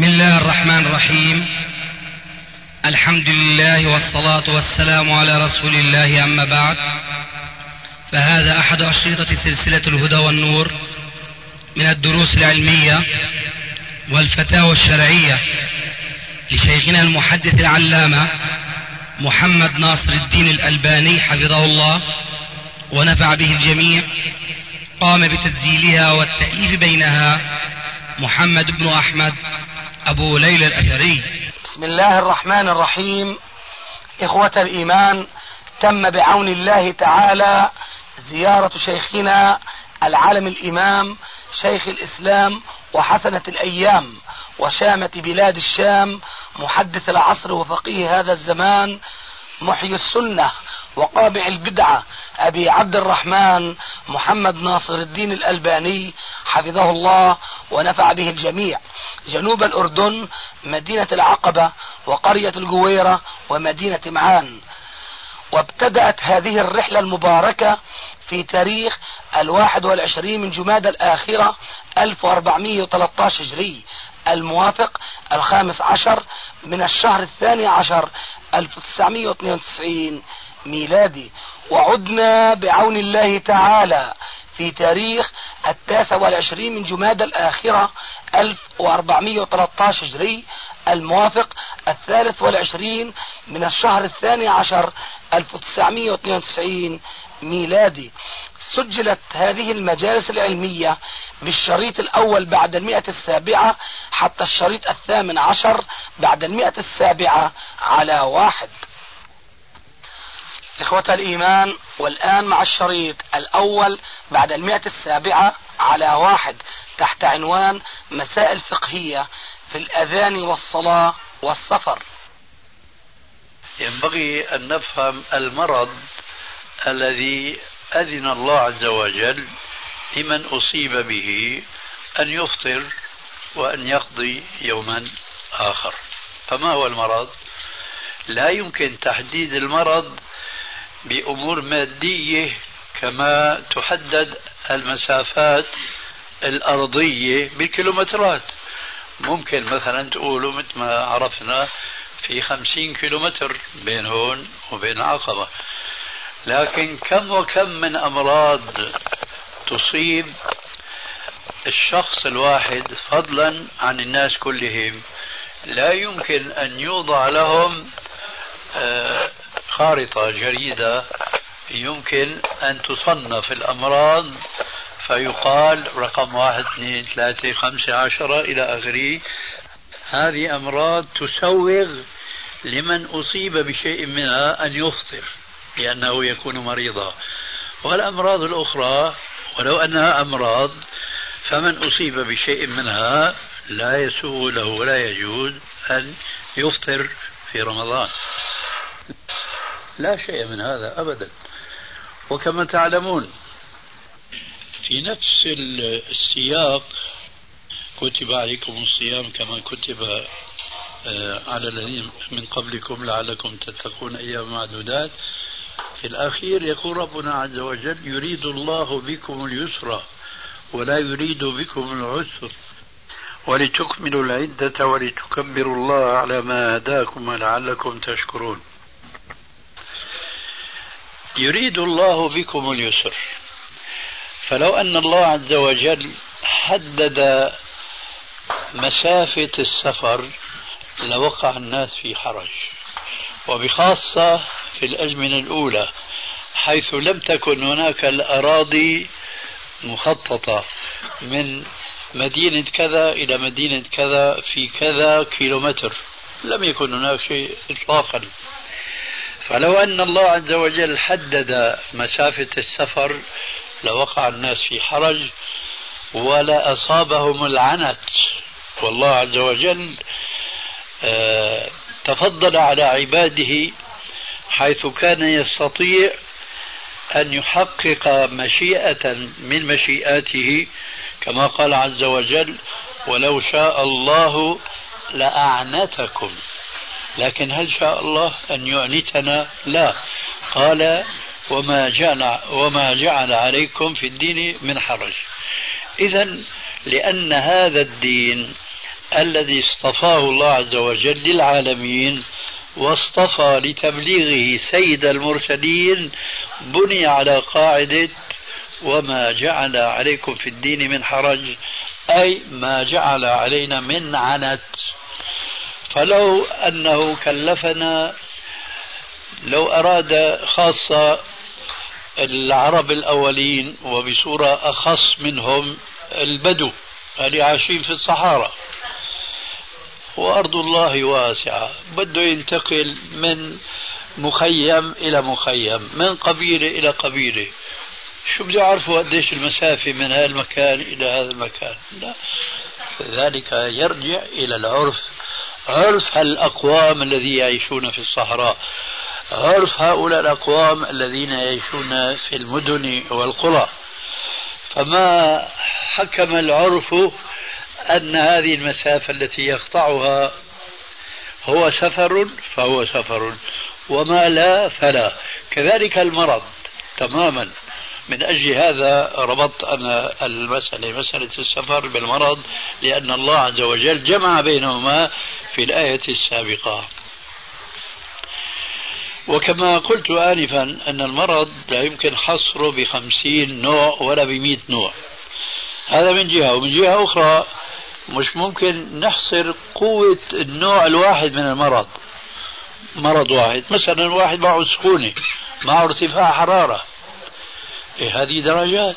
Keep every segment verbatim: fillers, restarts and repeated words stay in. بسم الله الرحمن الرحيم. الحمد لله والصلاة والسلام على رسول الله، أما بعد، فهذا أحد أشرطة سلسلة الهدى والنور من الدروس العلمية والفتاوى الشرعية لشيخنا المحدث العلامة محمد ناصر الدين الألباني حفظه الله ونفع به الجميع. قام بتسجيلها والتأليف بينها محمد بن احمد أبو ليلة الأثري. بسم الله الرحمن الرحيم. إخوة الإيمان، تم بعون الله تعالى زيارة شيخنا العالم الإمام شيخ الإسلام وحسنة الأيام وشامة بلاد الشام محدث العصر وفقيه هذا الزمان محيي السنة وقابع البدعة أبي عبد الرحمن محمد ناصر الدين الألباني حفظه الله ونفع به الجميع، جنوب الأردن، مدينة العقبة وقرية الجويرة ومدينة معان. وابتدأت هذه الرحلة المباركة في تاريخ الواحد والعشرين من جمادى الآخرة ألف وأربعمائة وثلاثة عشر هجري، الموافق الخامس عشر من الشهر الثاني عشر ألف وتسعمائة واثنين وتسعين ميلادي. وعدنا بعون الله تعالى في تاريخ التاسع والعشرين من جمادى الآخرة ألف وأربعمائة وثلاثة عشر هجري، الموافق الثالث والعشرين من الشهر الثاني عشر ألف وتسعمائة واثنين وتسعين ميلادي. سجلت هذه المجالس العلمية بالشريط الأول بعد المئة السابعة حتى الشريط الثامن عشر بعد المئة السابعة على واحد. إخوة الإيمان، والآن مع الشريط الأول بعد المئة السابعة على واحد تحت عنوان مسائل فقهية في الأذان والصلاة والسفر. ينبغي أن نفهم المرض الذي أذن الله عز وجل لمن أصيب به أن يفطر وأن يقضي يوما آخر. فما هو المرض؟ لا يمكن تحديد المرض بأمور مادية كما تحدد المسافات الأرضية بالكيلومترات. ممكن مثلا تقولوا مثل ما عرفنا في خمسين كيلومتر بين هون وبين العقبة، لكن كم وكم من أمراض تصيب الشخص الواحد فضلا عن الناس كلهم، لا يمكن أن يوضع لهم خارطة جريدة يمكن أن تصنف الأمراض فيقال رقم واحد اثنين ثلاثة خمسة عشرة إلى آخره. هذه أمراض تسوغ لمن أصيب بشيء منها أن يفطر لأنه يكون مريضا، والأمراض الأخرى ولو أنها أمراض فمن أصيب بشيء منها لا يسوغ له ولا يجوز أن يفطر في رمضان، لا شيء من هذا أبدا. وكما تعلمون في نفس السياق كتب عليكم الصيام كما كتب على الذين من قبلكم لعلكم تتقون أيام معدودات، في الأخير يقول ربنا عز وجل يريد الله بكم اليسر ولا يريد بكم العسر ولتكملوا العدة ولتكبروا الله على ما هداكم لعلكم تشكرون. يريد الله بكم اليسر، فلو أن الله عز وجل حدد مسافة السفر لوقع الناس في حرج، وبخاصة في الأزمنة الأولى حيث لم تكن هناك الأراضي مخططة من مدينة كذا إلى مدينة كذا في كذا كيلومتر، لم يكن هناك شيء إطلاقا. فلو أن الله عز وجل حدد مسافة السفر لوقع الناس في حرج ولا أصابهم العنت، والله عز وجل تفضل على عباده حيث كان يستطيع أن يحقق مشيئة من مشيئاته كما قال عز وجل ولو شاء الله لأعنتكم، لكن هل شاء الله أن يعنتنا؟ لا، قال وما جعل, وما جعل عليكم في الدين من حرج. إذن لأن هذا الدين الذي اصطفاه الله عز وجل للعالمين واصطفى لتبليغه سيد المرسلين بني على قاعدة وما جعل عليكم في الدين من حرج، أي ما جعل علينا من عنت. فلو أنه كلفنا، لو أراد خاصة العرب الأولين وبصورة أخص منهم البدو اللي عايشين في الصحارى وأرض الله واسعة، بده ينتقل من مخيم إلى مخيم، من قبيلة إلى قبيلة، شو بده يعرفوا قديش المسافة من هذا المكان إلى هذا المكان؟ لا، ذلك يرجع إلى العرف، عرف الأقوام الذي يعيشون في الصحراء، عرف هؤلاء الأقوام الذين يعيشون في المدن والقرى. فما حكم العرف أن هذه المسافة التي يقطعها هو سفر فهو سفر، وما لا فلا. كذلك المرض تماما. من أجل هذا ربطت أنا المسألة، مسألة السفر، بالمرض، لأن الله عز وجل جمع بينهما في الآية السابقة. وكما قلت آنفا أن المرض لا يمكن حصره بخمسين نوع ولا بمئة نوع، هذا من جهة. ومن جهة أخرى مش ممكن نحصر قوة النوع الواحد من المرض، مرض واحد مثلا، واحد معه سخونة، معه ارتفاع حرارة، إيه هذه درجات.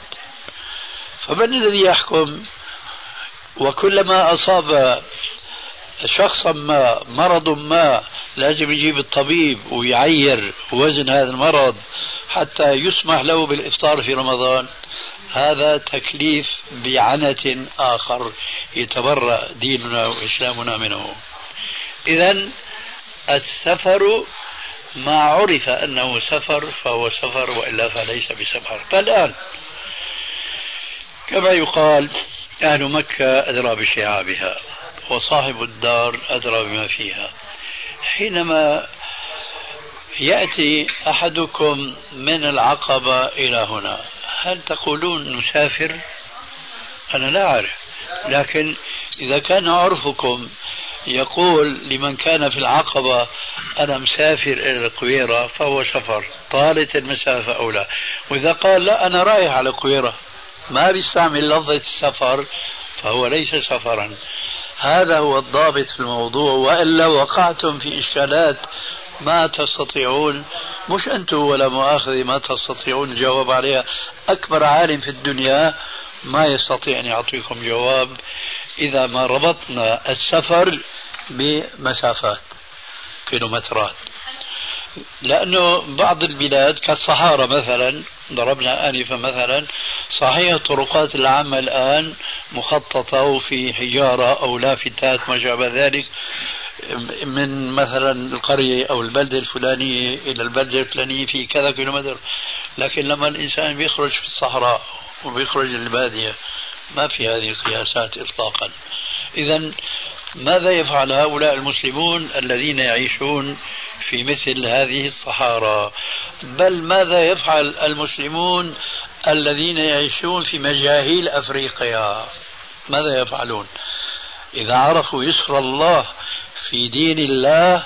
فمن الذي يحكم؟ وكلما أصاب شخصا ما مرض ما لازم يجيب الطبيب ويعير وزن هذا المرض حتى يسمح له بالإفطار في رمضان. هذا تكليف بعنة آخر يتبرأ ديننا وإسلامنا منه. إذن السفر ما عرف أنه سفر فهو سفر، وإلا فليس بسفر. فالآن كما يقال أهل مكة أدرى بشعابها وصاحب الدار أدرى بما فيها. حينما يأتي أحدكم من العقبة إلى هنا هل تقولون نسافر؟ أنا لا أعرف، لكن إذا كان عرفكم يقول لمن كان في العقبة أنا مسافر إلى القويرة فهو سفر طالت المسافة أو لا. وإذا قال لا أنا رايح على القويرة ما بيستعمل لفظة السفر فهو ليس سفرا. هذا هو الضابط في الموضوع، وإلا وقعتم في إشكالات ما تستطيعون، مش أنتم ولا مؤاخذة، ما تستطيعون الجواب عليها. أكبر عالم في الدنيا ما يستطيع أن يعطيكم جواب إذا ما ربطنا السفر بمسافات كيلومترات، لأنه بعض البلاد كالصحارى مثلا، ضربنا آنفا مثلا، صحيح الطرقات العامة الآن مخططة في حجارة أو لافتات ما شابه ذلك من مثلا القرية أو البلدة الفلانية إلى البلدة الفلانية في كذا كيلومتر، لكن لما الإنسان بيخرج في الصحراء وبيخرج البادية ما في هذه القياسات إطلاقا. إذن ماذا يفعل هؤلاء المسلمون الذين يعيشون في مثل هذه الصحارى؟ بل ماذا يفعل المسلمون الذين يعيشون في مجاهيل أفريقيا؟ ماذا يفعلون إذا عرفوا يسر الله في دين الله؟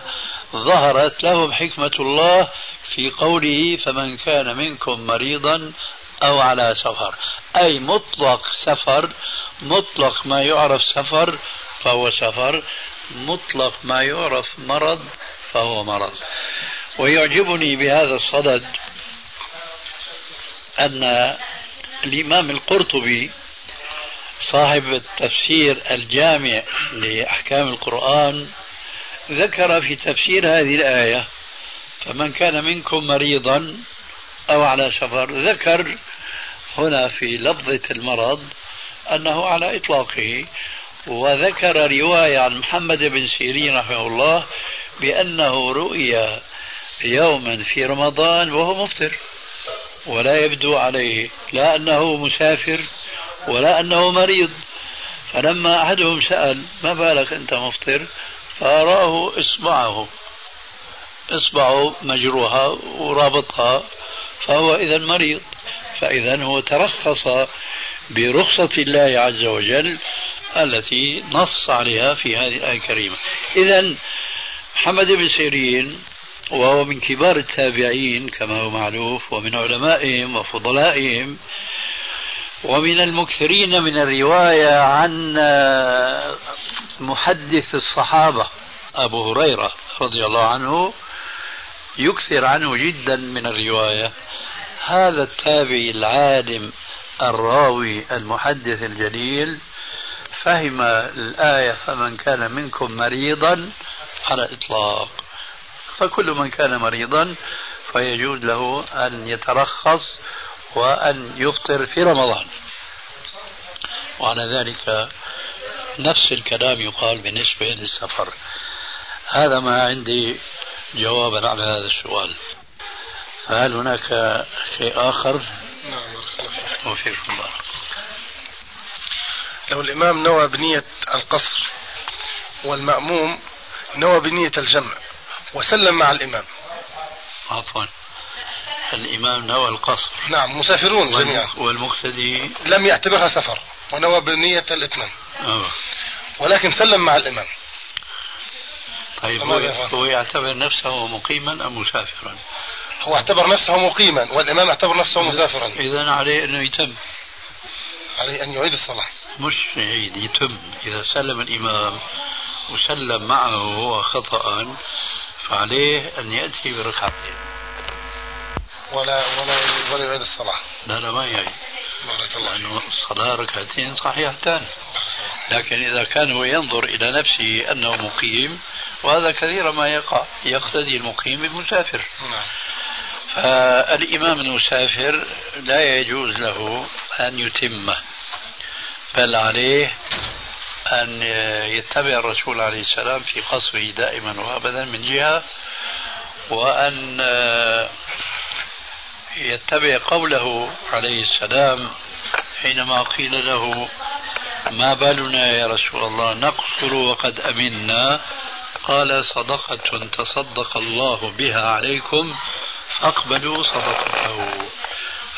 ظهرت لهم حكمة الله في قوله فمن كان منكم مريضا أو على سفر، أي مطلق سفر، مطلق ما يعرف سفر فهو سفر، مطلق ما يعرف مرض فهو مرض. ويعجبني بهذا الصدد أن الإمام القرطبي صاحب التفسير الجامع لأحكام القرآن ذكر في تفسير هذه الآية فمن كان منكم مريضا أو على سفر، ذكر هنا في لفظة المرض أنه على إطلاقه، وذكر رواية عن محمد بن سيرين رحمه الله بأنه رؤي يوما في رمضان وهو مفطر ولا يبدو عليه لا أنه مسافر ولا أنه مريض، فلما أحدهم سأل ما بالك أنت مفطر؟ فأراه إصبعه إصبعه مجروحة ورابطها، فهو إذن مريض. فإذن هو ترخص برخصة الله عز وجل التي نص عليها في هذه الآية الكريمة. إذن محمد بن سيرين وهو من كبار التابعين كما هو معروف ومن علمائهم وفضلائهم ومن المكثرين من الرواية عن محدث الصحابة أبو هريرة رضي الله عنه، يكثر عنه جدا من الرواية. هذا التابعي العالم الراوي المحدث الجليل فهم الآية فمن كان منكم مريضا على إطلاق، فكل من كان مريضا فيجوز له أن يترخص وأن يفطر في رمضان. وعلى ذلك نفس الكلام يقال بالنسبة للسفر. هذا ما عندي جوابا على هذا السؤال. فهل هناك شيء آخر؟ نعم. وفيكم الله. لو الإمام نوى بنية القصر والمأموم نوى بنية الجمع وسلم مع الإمام، عفوا الإمام نوى القصر، نعم مسافرون جميعا، والمقتدي لم يعتبرها سفر ونوى بنية الإتمام أوه. ولكن سلم مع الإمام، طيب هو يعتبر نفسه مقيما أم مسافرا؟ هو اعتبر نفسه مقيما والإمام اعتبر نفسه مسافرا. إذن عليه أنه يتم، عليه أن يعيد الصلاة، مش يعيد يتم. إذا سلم الإمام وسلم معه هو خطأ فعليه أن يأتي بركعتين ولا ولا ولا يعيد الصلاة. لا لا ما يعيد، لأنه الصلاة ركعتين صحيحتان. لكن إذا كان هو ينظر إلى نفسه أنه مقيم، وهذا كثيرا ما يقع، يقتدي المقيم بالمسافر. نعم. فالإمام المسافر لا يجوز له أن يتمه، بل عليه أن يتبع الرسول عليه السلام في قصره دائما وأبدا من جهة، وأن يتبع قوله عليه السلام حينما قيل له ما بالنا يا رسول الله نقصر وقد أمنا، قال صدقة تصدق الله بها عليكم فأقبلوا صدقته.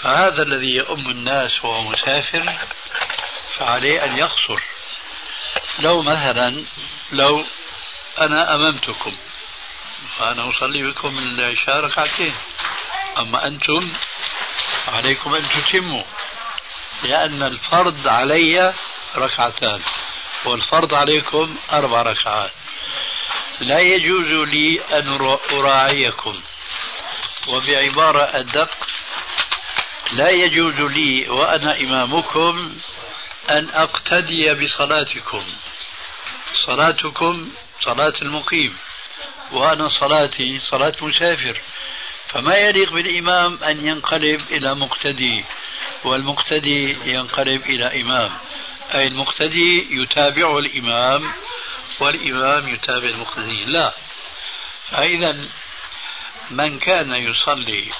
فهذا الذي يؤم الناس وهو مسافر فعليه أن يقصر. لو مثلا لو أنا أمامتكم فأنا أصلي بكم العشاء ركعتين، أما أنتم عليكم أن تتموا، لأن الفرض علي ركعتان والفرض عليكم أربع ركعات. لا يجوز لي أن أراعيكم، وبعبارة أدق لا يجوز لي وأنا إمامكم أن أقتدي بصلاتكم. صلاتكم صلاة المقيم وأنا صلاتي صلاة مسافر، فما يليق بالإمام أن ينقلب إلى مقتدي والمقتدي ينقلب إلى إمام، أي المقتدي يتابع الإمام والإمام يتابع المقتدي، لا. فإذا من كان يصلي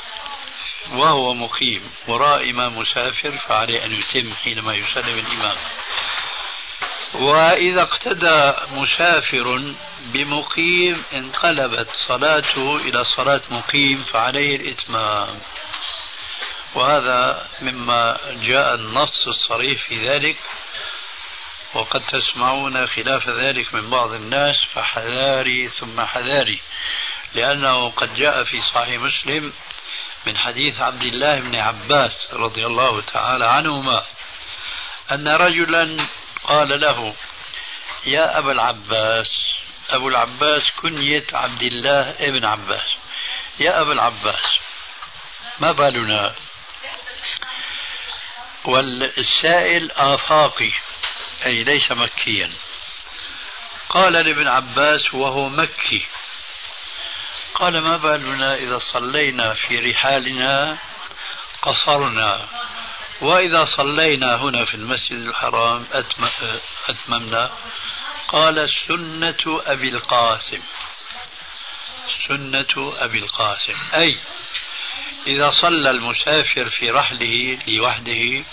وهو مقيم وراء إمام مسافر فعليه أن يتم حينما يسلم الإمام. وإذا اقتدى مسافر بمقيم انقلبت صلاته إلى صلاة مقيم فعليه الإتمام، وهذا مما جاء النص الصريح في ذلك. وقد تسمعون خلاف ذلك من بعض الناس، فحذاري ثم حذاري، لأنه قد جاء في صحيح مسلم من حديث عبد الله بن عباس رضي الله تعالى عنهما أن رجلا قال له يا أبا العباس، أبو العباس كنية عبد الله ابن عباس، يا أبا العباس ما بالنا والسائل آفاقي أي ليس مكيا. قال لابن عباس وهو مكي، قال ما بالنا إذا صلينا في رحالنا قصرنا، وإذا صلينا هنا في المسجد الحرام أتممنا. قال سنة أبي القاسم، سنة أبي القاسم، أي إذا صلى المسافر في رحله لوحده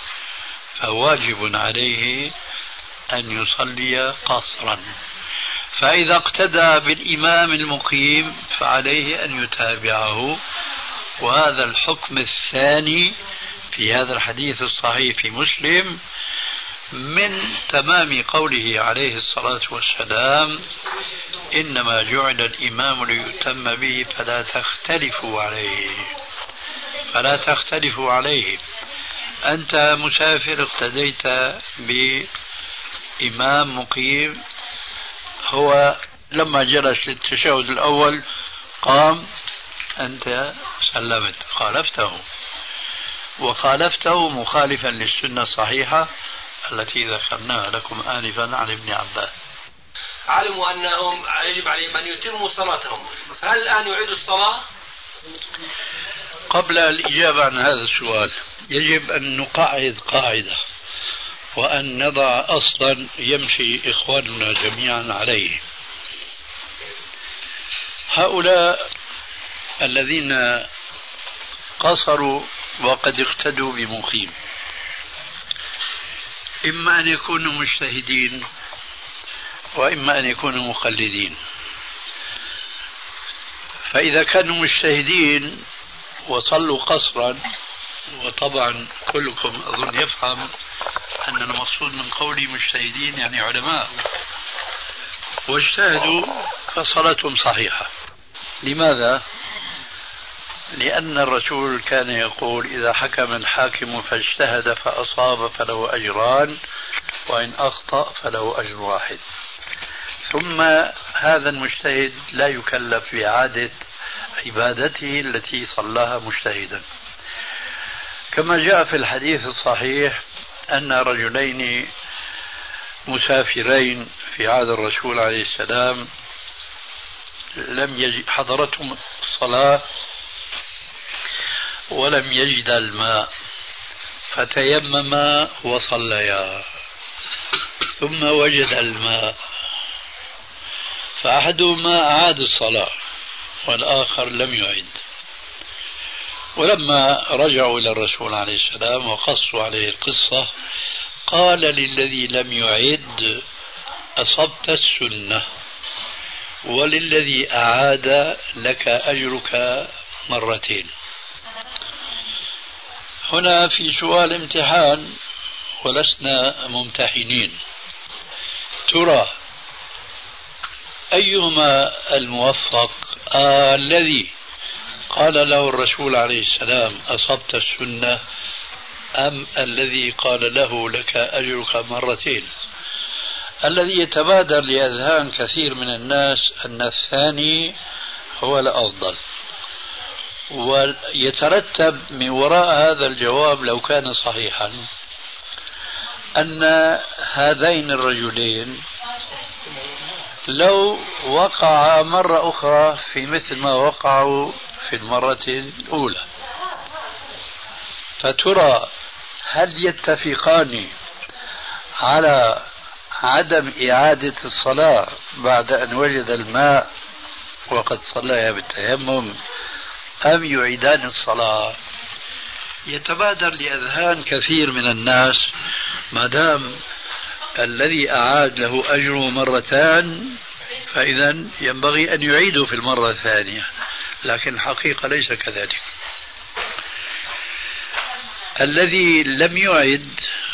فواجب عليه أن يصلي قصرا، فإذا اقتدى بالإمام المقيم فعليه أن يتابعه. وهذا الحكم الثاني في هذا الحديث الصحيح في مسلم، من تمام قوله عليه الصلاة والسلام إنما جعل الإمام ليتم به فلا تختلفوا عليه فلا تختلفوا عليه. أنت مسافر اقتديت بإمام مقيم، هو لما جلس للتشهد الأول قام، أنت سلمت، خالفته وخالفته مخالفا للسنة الصحيحة التي ذكرناها لكم آنفا عن ابن عباس. علموا أنهم يجب عليهم أن يتموا صلاتهم، فهل الآن يعيدوا الصلاة؟ قبل الإجابة عن هذا السؤال يجب أن نقعد قاعدة وأن نضع أصلا يمشي إخواننا جميعا عليه. هؤلاء الذين قصروا وقد اقتدوا بمقيم إما أن يكونوا مجتهدين وإما أن يكونوا مقلدين. فإذا كانوا مجتهدين وصلوا قصرا، وطبعا كلكم أظن يفهم أن المقصود من قولي مجتهدين يعني علماء، واجتهدوا فصلاتهم صحيحة. لماذا؟ لأن الرسول كان يقول إذا حكم الحاكم فاجتهد فأصاب فله أجران وإن أخطأ فله أجر واحد. ثم هذا المجتهد لا يكلف بإعادة عبادته التي صلاها مجتهدا، كما جاء في الحديث الصحيح أن رجلين مسافرين في عهد الرسول عليه السلام لم يجد حضرتهم الصلاة ولم يجد الماء فتيمما وصليا، ثم وجد الماء فأحدهما أعاد الصلاة والآخر لم يعد. ولما رجعوا إلى الرسول عليه السلام وقصوا عليه القصة قال للذي لم يعد أصبت السنة وللذي أعاد لك أجرك مرتين. هنا في سؤال امتحان ولسنا ممتحنين، ترى أيهما الموفق؟ آه الذي قال له الرسول عليه السلام أصبت السنة أم الذي قال له لك أجرك مرتين؟ الذي يتبادر لأذهان كثير من الناس أن الثاني هو الأفضل، ويترتب من وراء هذا الجواب لو كان صحيحا أن هذين الرجلين لو وقع مرة أخرى في مثل ما وقعوا في المرة الأولى، فترى هل يتفقان على عدم إعادة الصلاة بعد أن وجد الماء وقد صلىها بالتيمم أم يعيدان الصلاة؟ يتبادر لأذهان كثير من الناس ما دام الذي أعاد له أجره مرتان فإذا ينبغي أن يعيده في المرة الثانية، لكن الحقيقة ليس كذلك. الذي لم يعد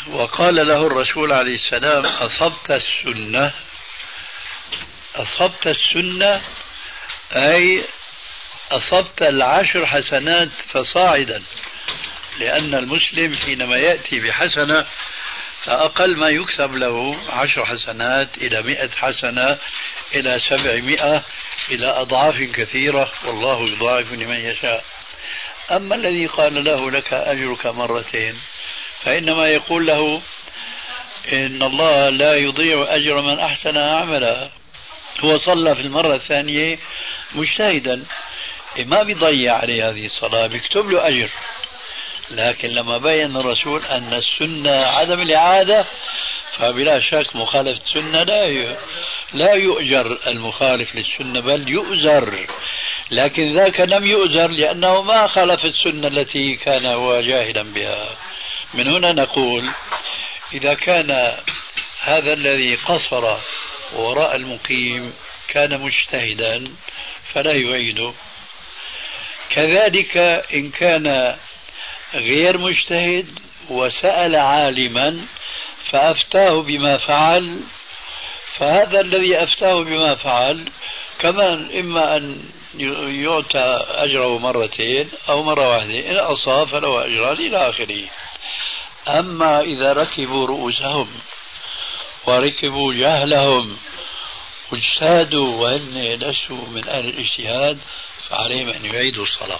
وقال له الرسول عليه السلام أصبت السنة، أصبت السنة أي أصبت العشر حسنات فصاعدا، لأن المسلم حينما يأتي بحسنة فأقل ما يكتب له عشر حسنات إلى مئة حسنة إلى سبعمائة إلى أضعاف كثيرة، والله يضاعف لمن يشاء. أما الذي قال له لك أجرك مرتين فإنما يقول له إن الله لا يضيع أجر من أحسن عملا، هو صلى في المرة الثانية مجتهدا ما بيضيع عليه هذه الصلاة، بيكتب له أجر. لكن لما بين الرسول أن السنة عدم الإعادة فبلا شك مخالف السنة لا لا يؤجر المخالف للسنة بل يؤجر، لكن ذاك لم يؤجر لأنه ما خالف السنة التي كان هو جاهلا بها. من هنا نقول إذا كان هذا الذي قصر وراء المقيم كان مجتهدا فلا يعيده، كذلك إن كان غير مجتهد وسأل عالما فأفتاه بما فعل، فهذا الذي أفتاه بما فعل كمان إما أن يعطى أجره مرتين أو مرة واحدة، إن أصاب فله أجران إلى آخره. أما إذا ركبوا رؤوسهم وركبوا جهلهم واجتهدوا وهن لسوا من أهل الاجتهاد فعليهم أن يعيدوا الصلاة.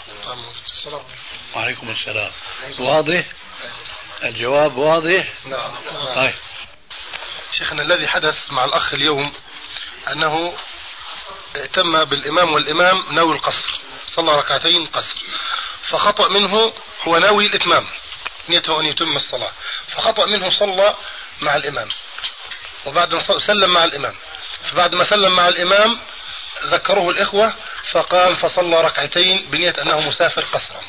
وعليكم السلام. واضح؟ الجواب واضح؟ نعم. طيب شيخنا، الذي حدث مع الأخ اليوم أنه تم بالإمام والإمام ناوي القصر، صلى ركعتين قصر، فخطأ منه، هو ناوي الإتمام، نيته أن يتم الصلاة، فخطأ منه صلى مع الإمام، وبعد ما سلم مع الإمام، فبعد ما سلم مع الإمام ذكروه الإخوة فقام فصلى ركعتين بنية أنه مسافر قصرا،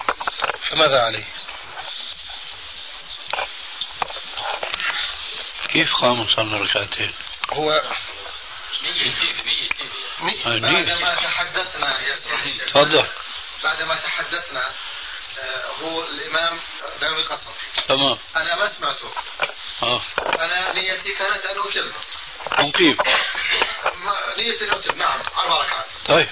فماذا عليه؟ كيف قام صلى ركعتين؟ هو بعدما تحدثنا يا سيدي، تفضل، بعدما تحدثنا هو الإمام ناوي قصر، تمام، أنا ما سمعته، آه. أنا نيتي كانت أن أتم أقيم نيتي أن أتم، نعم، أربع ركعات، طيب،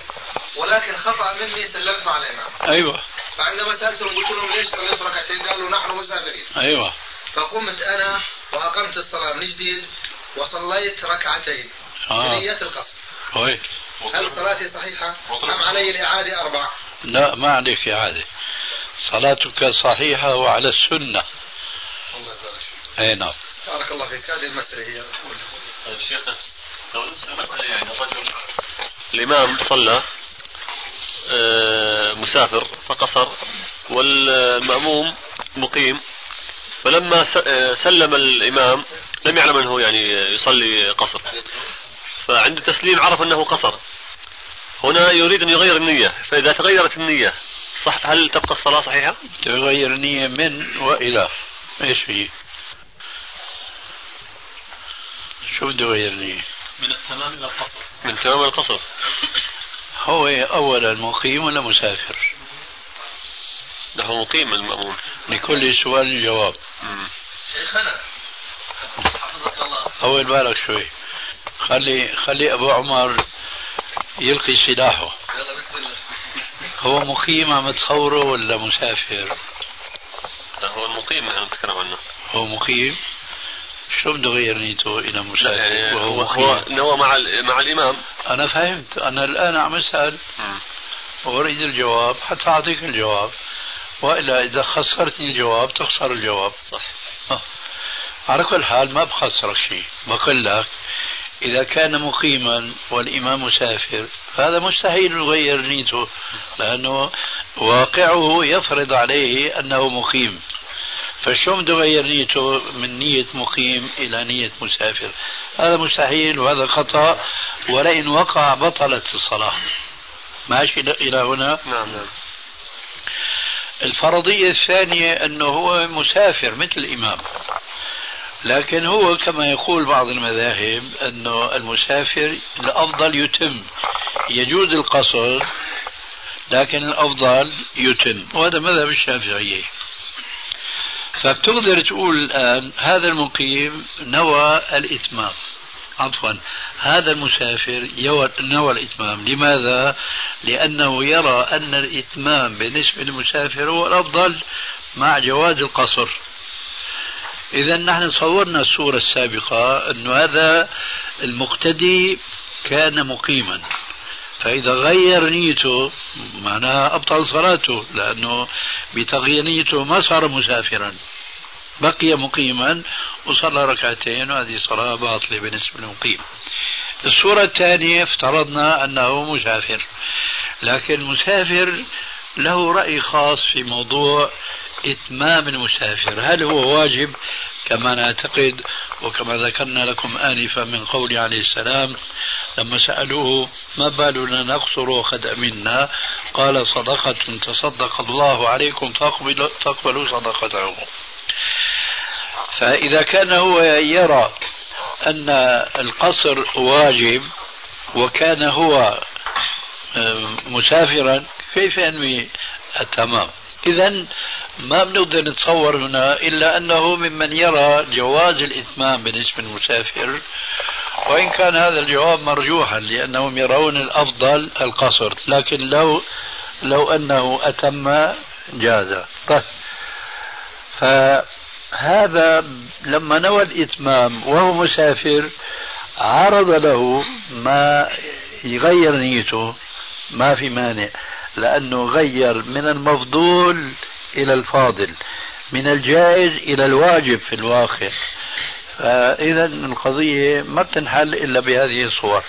ولكن خطأ مني سلمت مع الإمام، أيوة، فعندما سألتهم قلت لهم ليش صليت ركعتين؟ قالوا نحن مسافرين، أيوة، فقمت أنا وأقمت الصلاة من جديد وصليت ركعتين بنية آه. القصر، هل صلاتي صحيحة أم علي الإعادة أربع؟ لا، ما عليك إعادة، صلاتك صحيحة وعلى السنة. أي نعم. بارك الله فيك. هذه المسألة هي. طيب شيخنا، لو مسألة يعني الرجل الإمام صلى مسافر فقصر والمأموم مقيم، فلما سلم الإمام لم يعلم أنه يعني يصلي قصر، فعند التسليم عرف أنه قصر، هنا يريد أن يغير النية، فإذا تغيرت النية صح هل تبقى الصلاة صحيحة؟ تغير نية من وإلى، ايش هي؟ شو بده يغير نية؟ من التمام إلى القصر. من التمام إلى القصر. هو أولا مقيم ولا مسافر؟ ده هو مقيم المأمون. لكل سؤال جواب. شيخنا حفظك الله. أول بالك شوي. خلي خلي أبو عمر يلقي سلاحه. يلا بسم الله. هو مقيم عم تصوره ولا مسافر؟ لا هو المقيم اللي نتكلم عنه. هو مقيم، شو بده يغير نيته إلى مسافر؟ يعني وهو مقيم. هو مع مع الإمام. أنا فهمت، أنا الآن عم أسأل وأريد الجواب حتى أعطيك الجواب، وإلا إذا خسرتني الجواب تخسر الجواب. صح. أه. على كل حال ما بخسرك شيء، بقول لك إذا كان مقيما والإمام مسافر هذا مستحيل يغير نيته، لأنه واقعه يفرض عليه أنه مقيم، فشو بده يغير نيته من نية مقيم إلى نية مسافر؟ هذا مستحيل وهذا خطأ، ولئن وقع بطلت الصلاة. ماشي إلى هنا؟ نعم. الفرضية الثانية أنه هو مسافر مثل الإمام، لكن هو كما يقول بعض المذاهب أنه المسافر الأفضل يتم، يجوز القصر لكن الأفضل يتم، وهذا مذهب الشافعية. فبتقدر تقول الآن هذا المقيم نوى الإتمام، عفوا هذا المسافر نوى الإتمام، لماذا؟ لأنه يرى أن الإتمام بالنسبة للمسافر هو الأفضل مع جواز القصر. إذا نحن صورنا الصورة السابقة أن هذا المقتدي كان مقيما، فإذا غير نيته معناها أبطل صلاته، لأنه بتغيير نيته ما صار مسافرا، بقي مقيما وصلى ركعتين، وهذه صلاة باطلة بالنسبة للمقيم. الصورة الثانية افترضنا أنه مسافر، لكن المسافر له رأي خاص في موضوع إتمام المسافر، هل هو واجب كما نعتقد وكما ذكرنا لكم آنفا من قول عليه السلام لما سألوه ما بالنا نقصر وقد أمنا، قال صدقة تصدق الله عليكم تقبلوا صدقته. فإذا كان هو يرى أن القصر واجب وكان هو مسافرا كيف ينوي التمام؟ إذن ما بنقدر نتصور هنا إلا أنه ممن يرى جواز الإتمام بالنسبة للمسافر، وإن كان هذا الجواب مرجوحا لأنهم يرون الأفضل القصر، لكن لو لو أنه أتم جاز. طيب، فهذا لما نوى الإتمام وهو مسافر عرض له ما يغير نيته، ما في مانع، لأنه غير من المفضول إلى الفاضل، من الجائز إلى الواجب في الواقع. فإذا القضية ما بتنحل إلا بهذه الصور.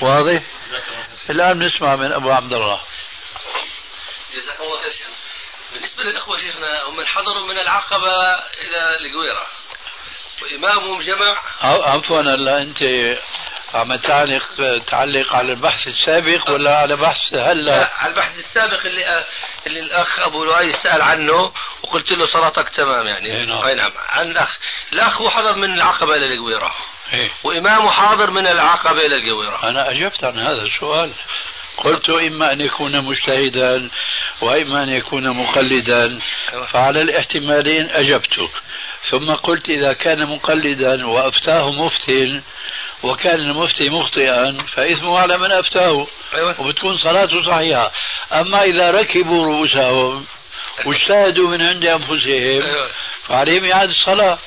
واضح؟ الآن نسمع من أبو عبد الله. جزاك الله خير. بالنسبة للأخوة شيخنا، هم انحدروا من العقبة إلى الجويرة وإمامهم جمع. عفوا، لا أنت عم تعلق تعلق على البحث السابق ولا على بحث هلا؟ على البحث السابق اللي اللي الاخ ابو لؤي سال عنه وقلت له صلاتك تمام يعني. اي نعم. عن الاخ الاخ هو حاضر من العقبه الى الجويره، وامامه حاضر من العقبه الى الجويره. انا اجبت عن هذا السؤال، قلت اما ان يكون مجتهدا واما ان يكون مقلدا، فعلى الاحتمالين اجبته. ثم قلت اذا كان مقلدا وافتاه مفتن وكان المفتي مخطئا فإثمه على من أفتاه، وبتكون صلاته صحيحة. أما إذا ركبوا رؤوسهم واجتهدوا من عند أنفسهم فعليهم إعادة الصلاة.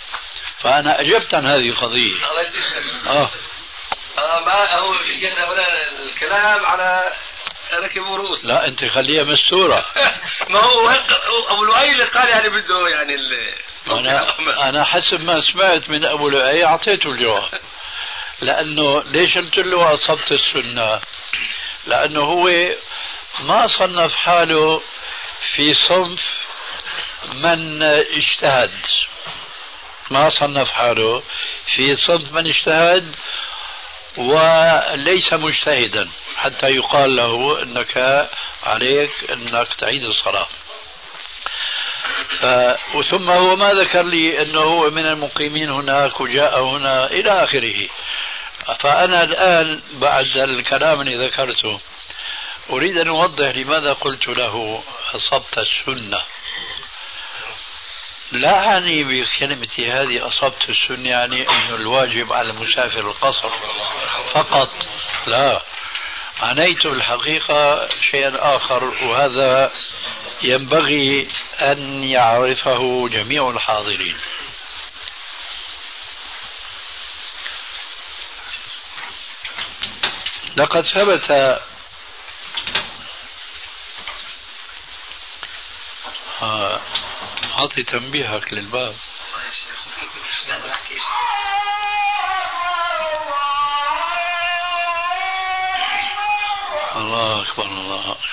فأنا أجبت عن هذه القضية. آه. آه ما هو الكلام على ركبوا رؤوس. لا أنت خليها مستورة. ما هو أبو لؤي اللي قال يعني بده يعني ال... أنا أنا حسب ما سمعت من أبو لؤي أعطيته الجواب. لأنه ليش قلت له أصبت السنة؟ لأنه هو ما صنف حاله في صنف من اجتهد، ما صنف حاله في صنف من اجتهد وليس مجتهدا حتى يقال له أنك عليك أنك تعيد الصلاة. ثم هو ما ذكر لي أنه هو من المقيمين هناك وجاء هنا إلى آخره. فأنا الآن بعد الكلام اللي ذكرته أريد أن أوضح لماذا قلت له أصبت السنة. لا أعني بكلمة هذه أصبت السنة يعني أن الواجب على المسافر القصر فقط، لا، عنيت الحقيقة شيئا آخر، وهذا ينبغي أن يعرفه جميع الحاضرين. لقد ثبت أعطي تنبيهك للباب. الله أكبر الله أكبر.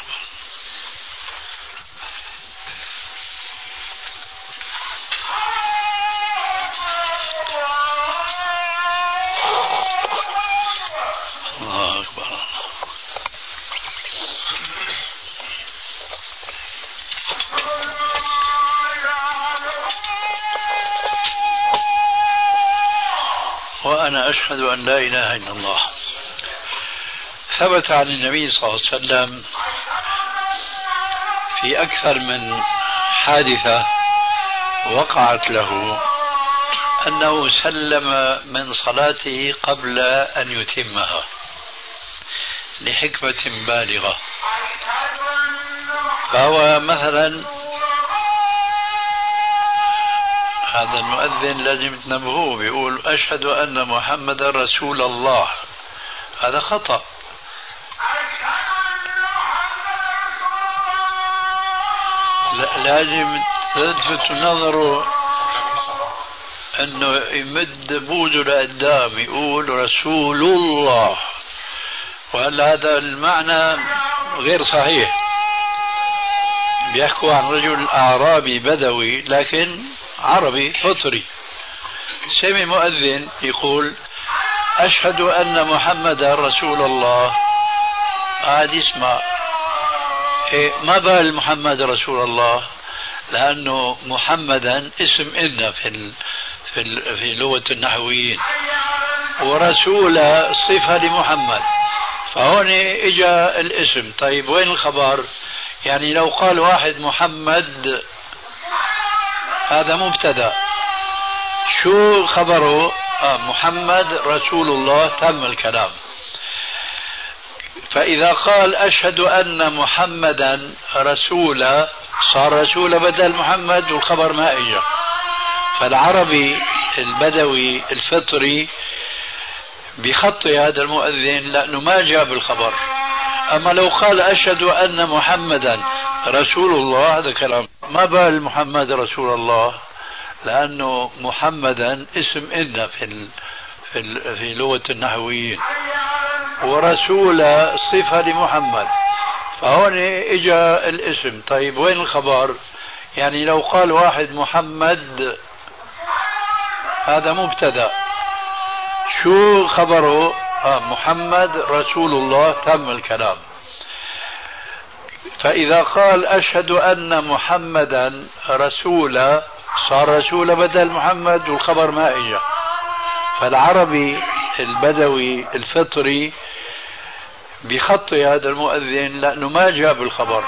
وأنا أشهد أن لا إله إلا الله. ثبت عن النبي صلى الله عليه وسلم في أكثر من حادثة وقعت له أنه سلم من صلاته قبل أن يتمها لحكمة بالغة. فهو مثلا هذا المؤذن لازم تنبهوه، بيقول أشهد أن محمد رسول الله، هذا خطأ. لازم تلفت نظره أنه يمد بوده لقدام يقول رسول الله، وهلا هذا المعنى غير صحيح. بيحكوا عن رجل أعرابي بدوي لكن عربي فطري، سمع مؤذن يقول أشهد أن محمد رسول الله، قاعد يسمع إيه ما بال محمد رسول الله، لأنه محمدا اسم إن في في في لغة النحويين، ورسول صفة لمحمد، فهون إجا الاسم. طيب وين الخبر؟ يعني لو قال واحد محمد هذا مبتدا. شو خبره؟ آه محمد رسول الله، تم الكلام. فإذا قال أشهد أن محمدا رسول، صار رسول بدل محمد والخبر ما إجا. فالعربي البدوي الفطري بخطي هذا المؤذن لأنه ما جاب الخبر. أما لو قال أشهد أن محمدا رسول الله هذا كلام، ما بال محمد رسول الله، لأنه محمدا اسم إذن في في لغة النحويين، ورسول صفة لمحمد، فهون إجا الاسم. طيب وين الخبر؟ يعني لو قال واحد محمد هذا مبتدأ، شو خبره؟ آه محمد رسول الله، تم الكلام. فإذا قال أشهد أن محمدا رسول، صار رسول بدل محمد والخبر ما إجا. فالعربي البدوي الفطري بخطي هذا المؤذن لأنه ما جاب الخبر.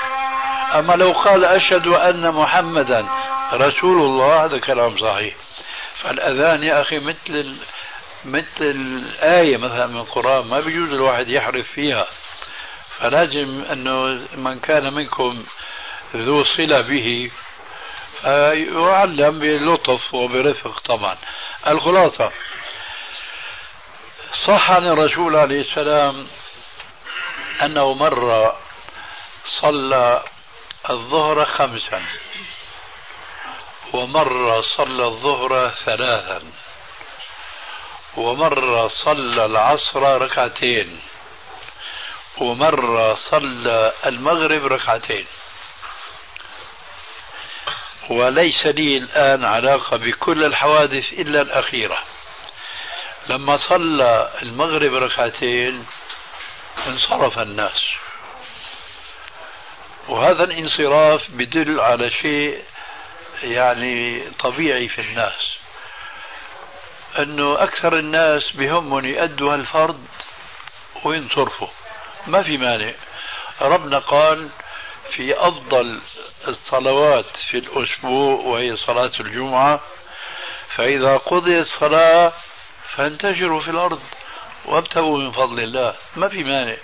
أما لو قال أشهد أن محمدا رسول الله هذا كلام صحيح. فالأذان يا أخي مثل مثل الآية مثلا من القرآن، ما بيجوز الواحد يحرف فيها، فلازم أنه من كان منكم ذو صلة به فيعلم بلطف وبرفق. طبعا الخلاصة صح عن الرسول عليه السلام أنه مرة صلى الظهر خمسا، ومرة صلى الظهر ثلاثا، ومرة صلى العصر ركعتين، ومرة صلى المغرب ركعتين. وليس لي الآن علاقة بكل الحوادث إلا الأخيرة. لما صلى المغرب ركعتين انصرف الناس، وهذا الانصراف بدل على شيء يعني طبيعي في الناس، أنه أكثر الناس بهم يؤدوا الفرض وينصرفوا، ما في مانع. ربنا قال في أفضل الصلوات في الأسبوع وهي صلاة الجمعة: فإذا قضيت الصلاة فانتشروا في الأرض وابتغوا من فضل الله. ما في مانع،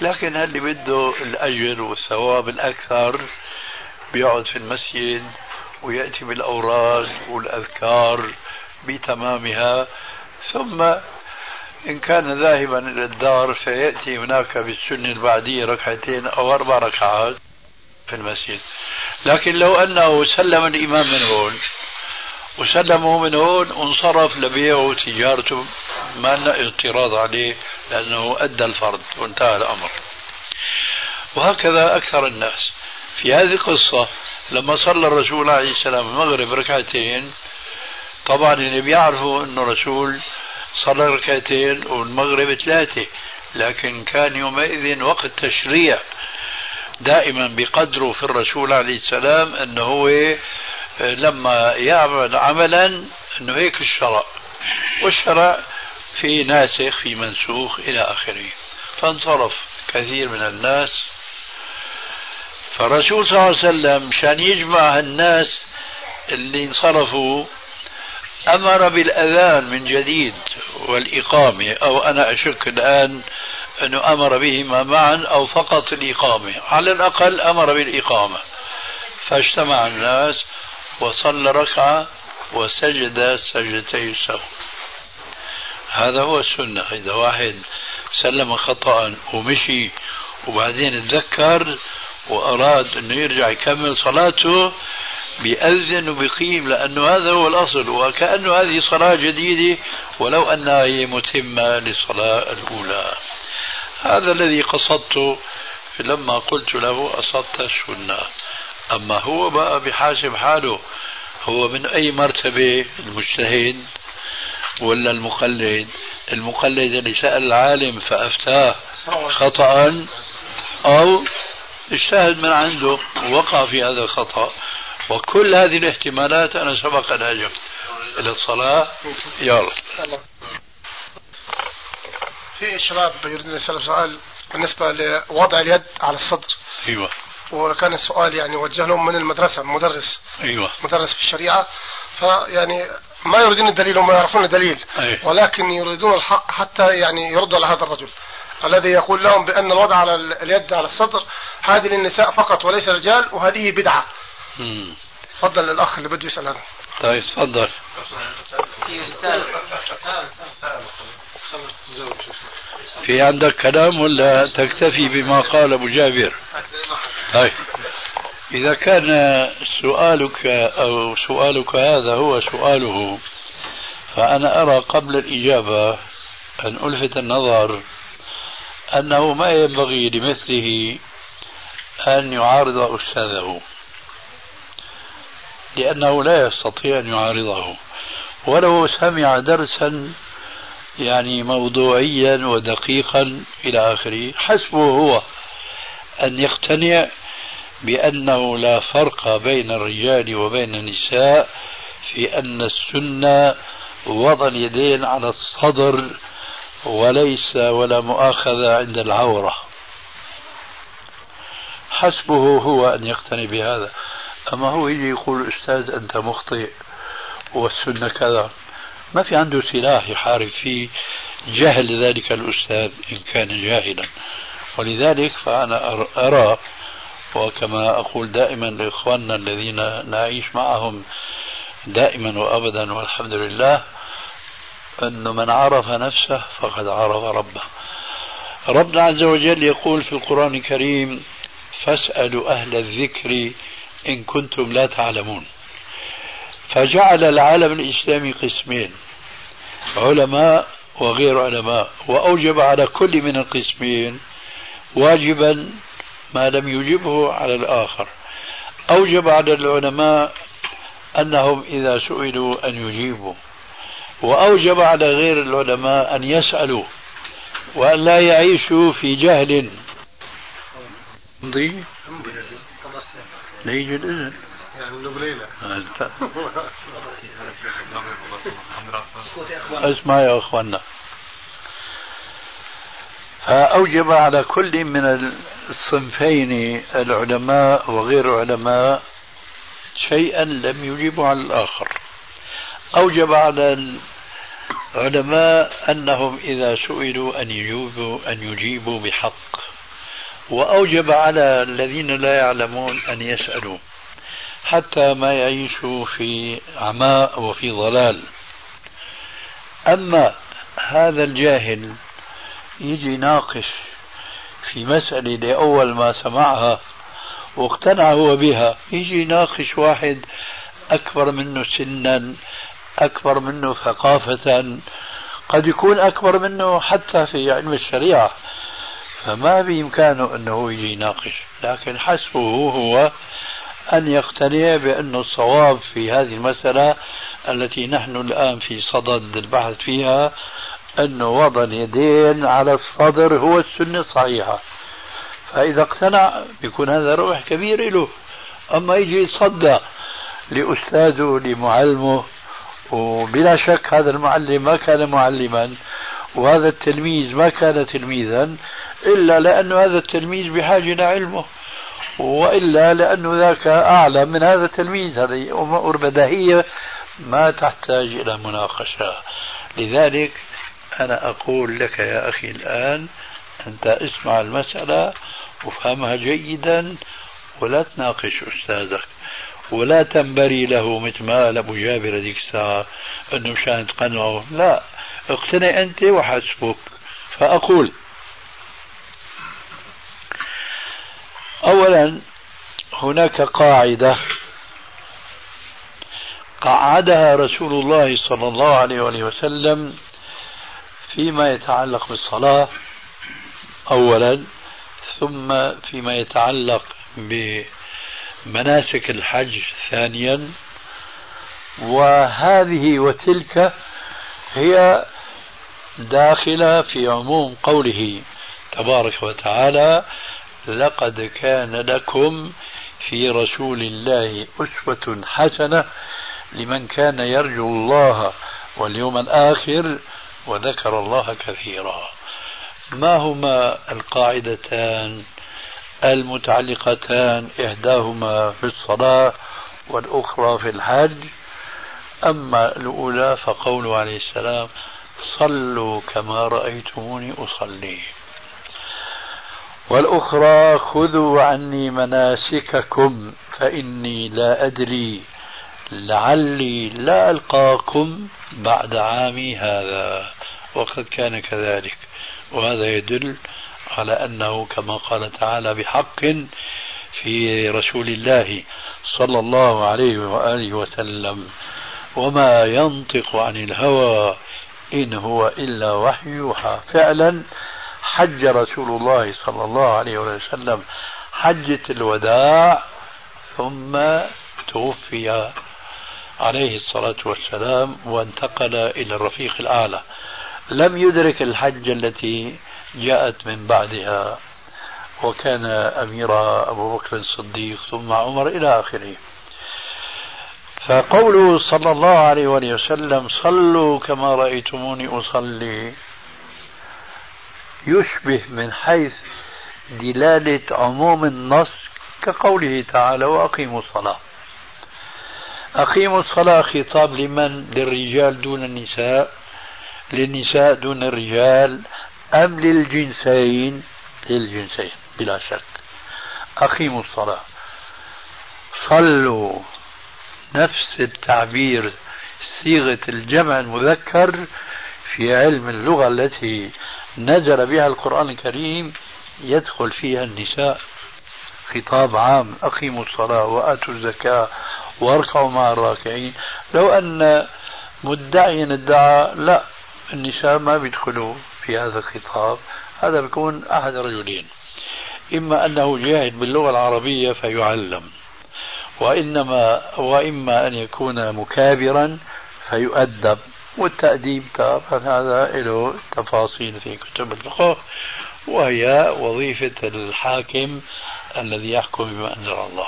لكن اللي بده الأجر والثواب الأكثر بيقعد في المسجد ويأتي بالأوراق والأذكار بتمامها، ثم إن كان ذاهبا إلى الدار فيأتي هناك بالسنة البعدية ركعتين أو أربع ركعات في المسجد. لكن لو أنه سلم الإمام من هون وسلمه من هون وانصرف لبيعه وتجارته، ما لنا اعتراض عليه لأنه أدى الفرض وانتهى الأمر. وهكذا أكثر الناس. في هذه القصة لما صلى الرسول عليه السلام المغرب ركعتين، طبعا اللي بيعرفوا أنه الرسول صلى ركعتين والمغرب ثلاثة، لكن كان يومئذ وقت تشريع دائما بقدره في الرسول عليه السلام، أنه هو لما يعمل عملا أنه هيك الشرع، والشرع في ناسخ في منسوخ إلى آخره، فانصرف كثير من الناس. فالرسول صلى الله عليه وسلم مشان يجمع الناس اللي انصرفوا أمر بالأذان من جديد والإقامة، أو أنا أشك الآن أنه أمر بهما معا أو فقط الإقامة، على الأقل أمر بالإقامة. فاجتمع الناس وصلى ركعة وسجد سجدتي السهو. هذا هو السنة. إذا واحد سلم خطأ ومشي وبعدين اتذكر وأراد أنه يرجع يكمل صلاته بأذن وبقيم، لأنه هذا هو الأصل، وكأنه هذه صلاة جديدة ولو أنها هي متمة للصلاة الأولى. هذا الذي قصدته لما قلت له أصبت السنة. أما هو بقى بحاسب حاله، هو من أي مرتبة؟ المجتهد ولا المقلد؟ المقلد اللي سأل العالم فأفتاه خطأ، أو اجتهد من عنده وقع في هذا الخطأ. وكل هذه الاحتمالات أنا سبق أن أجبت. إلى الصلاة. يلا في شباب يريدون يسألوا سؤال بالنسبة لوضع اليد على الصدر. أيوة. وكان السؤال يعني وجه لهم من المدرسة مدرس أيوة. مدرس في الشريعة، فيعني ما يريدون الدليل وما يعرفون الدليل أيوة. ولكن يريدون الحق حتى يعني يردوا على هذا الرجل الذي يقول لهم بأن الوضع على اليد على الصدر هذه للنساء فقط وليس الرجال وهذه بدعة. مم. تفضل للأخ اللي بده يسأل. طيب تفضل. في عندك كلام ولا تكتفي بما قال أبو جابر؟ طيب إذا كان سؤالك أو سؤالك هذا هو سؤاله، فأنا أرى قبل الإجابة أن ألفت النظر أنه ما ينبغي لمثله أن يعارض أستاذه، لأنه لا يستطيع أن يعارضه ولو سمع درسا يعني موضوعيا ودقيقا إلى آخره. حسبه هو أن يقتنع بأنه لا فرق بين الرجال وبين النساء في أن السنة وضع اليدين على الصدر وليس ولا مؤاخذة عند العورة. حسبه هو أن يقتنع بهذا. أما هو يجي يقول أستاذ أنت مخطئ والسنة كذا، ما في عنده سلاح يحارب فيه جهل ذلك الأستاذ إن كان جاهلا. ولذلك فأنا أرى، وكما أقول دائما لإخواننا الذين نعيش معهم دائما وأبدا والحمد لله، أن من عرف نفسه فقد عرف ربه. ربنا عز وجل يقول في القرآن الكريم فاسألوا أهل الذكر إن كنتم لا تعلمون. فجعل العالم الإسلامي قسمين، علماء وغير علماء، وأوجب على كل من القسمين واجبا ما لم يجبه على الآخر. أوجب على العلماء أنهم إذا سئلوا أن يجيبوا، وأوجب على غير العلماء أن يسألوا وأن لا يعيشوا في جهل. نضيف لا يوجد إذن يعني اسمع يا أخوانا. أوجب على كل من الصنفين العلماء وغير علماء شيئا لم يجيبوا على الآخر. أوجب على العلماء أنهم إذا سئلوا أن يجيبوا أن يجيبوا بحق، وأوجب على الذين لا يعلمون أن يسألوا حتى ما يعيشوا في عماء وفي ضلال. أما هذا الجاهل يجي ناقش في مسألة لأول ما سمعها واقتنع هو بها، يجي ناقش واحد أكبر منه سنا، أكبر منه ثقافة، قد يكون أكبر منه حتى في علم الشريعة، فما بإمكانه أنه يجي يناقش. لكن حسبه هو أن يقتنع بأن الصواب في هذه المسألة التي نحن الآن في صدد البحث فيها أن وضع اليدين على الصدر هو السنة الصحيحة. فإذا اقتنع بيكون هذا ربح كبير له. أما يجي يتصدى لأستاذه لمعلمه، وبلا شك هذا المعلم ما كان معلما وهذا التلميذ ما كان تلميذا، إلا لأن هذا التلميذ بحاجة لعلمه، وإلا لأنه ذاك أعلم من هذا التلميذ. هذه أمور بديهية ما تحتاج إلى مناقشة. لذلك أنا أقول لك يا أخي الآن أنت اسمع المسألة وفهمها جيدا، ولا تناقش أستاذك، ولا تنبري له مثل ما قال أبو جابر هذيك الساعة أنه مشان تقنعه. لا، اقتنع أنت وحسبك. فأقول أولا هناك قاعدة قعدها رسول الله صلى الله عليه وسلم فيما يتعلق بالصلاة أولا، ثم فيما يتعلق بمناسك الحج ثانيا. وهذه وتلك هي داخلة في عموم قوله تبارك وتعالى لقد كان لكم في رسول الله أسوة حسنة لمن كان يرجو الله واليوم الآخر وذكر الله كثيرا. ما هما القاعدتان المتعلقتان إحداهما في الصلاة والأخرى في الحج. أما الأولى فقوله عليه السلام صلوا كما رأيتموني أصلي، والأخرى خذوا عني مناسككم فإني لا أدري لعلي لا ألقاكم بعد عامي هذا، وقد كان كذلك. وهذا يدل على أنه كما قال تعالى بحق في رسول الله صلى الله عليه وآله وسلم وما ينطق عن الهوى إن هو إلا وحي يوحى. فعلا حج رسول الله صلى الله عليه وسلم حجة الوداع ثم توفي عليه الصلاة والسلام وانتقل إلى الرفيق الأعلى، لم يدرك الحج التي جاءت من بعدها وكان أميرها أبو بكر الصديق ثم عمر إلى آخره. فقوله صلى الله عليه وسلم صلوا كما رأيتموني أصلي يشبه من حيث دلالة عموم النص كقوله تعالى وأقيموا الصلاة. أقيموا الصلاة خطاب لمن؟ للرجال دون النساء، للنساء دون الرجال، أم للجنسين؟ للجنسين بلا شك. أقيموا الصلاة، صلوا نفس التعبير صيغة الجمع المذكر في علم اللغة التي نزل بها القرآن الكريم يدخل فيها النساء، خطاب عام أقيموا الصلاة وآتوا الزكاة واركعوا مع الراكعين. لو أن مدعي ادعى لا النساء ما بيدخلوا في هذا الخطاب، هذا بيكون أحد رجلين، إما أنه جاهد باللغة العربية فيعلم، وإنما وإما أن يكون مكابرا فيؤدب، والتأديب هذا له تفاصيل في كتب الفقه، وهي وظيفة الحاكم الذي يحكم بما أنزل الله.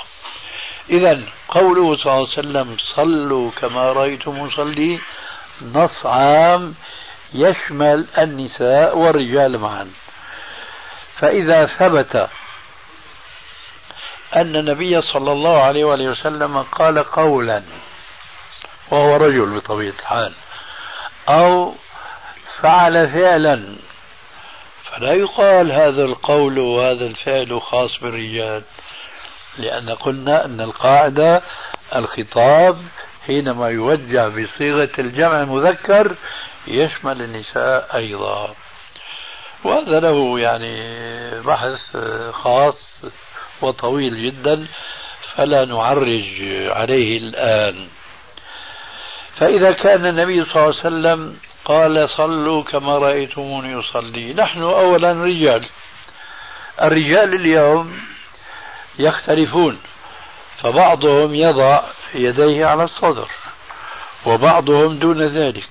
إذن قوله صلى الله عليه وسلم صلوا كما رأيتم صلي نص عام يشمل النساء والرجال معا. فإذا ثبت أن النبي صلى الله عليه وسلم قال قولا وهو رجل بطبيعة الحال أو فعل فعلا، فلا يقال هذا القول وهذا الفعل خاص بالرجال، لأن قلنا أن القاعدة الخطاب حينما يوجه بصيغة الجمع المذكر يشمل النساء أيضا، وهذا له يعني بحث خاص وطويل جدا فلا نعرج عليه الآن. فإذا كان النبي صلى الله عليه وسلم قال صلوا كما رأيتموني أصلي، نحن أولا رجال، الرجال اليوم يختلفون، فبعضهم يضع يديه على الصدر، وبعضهم دون ذلك،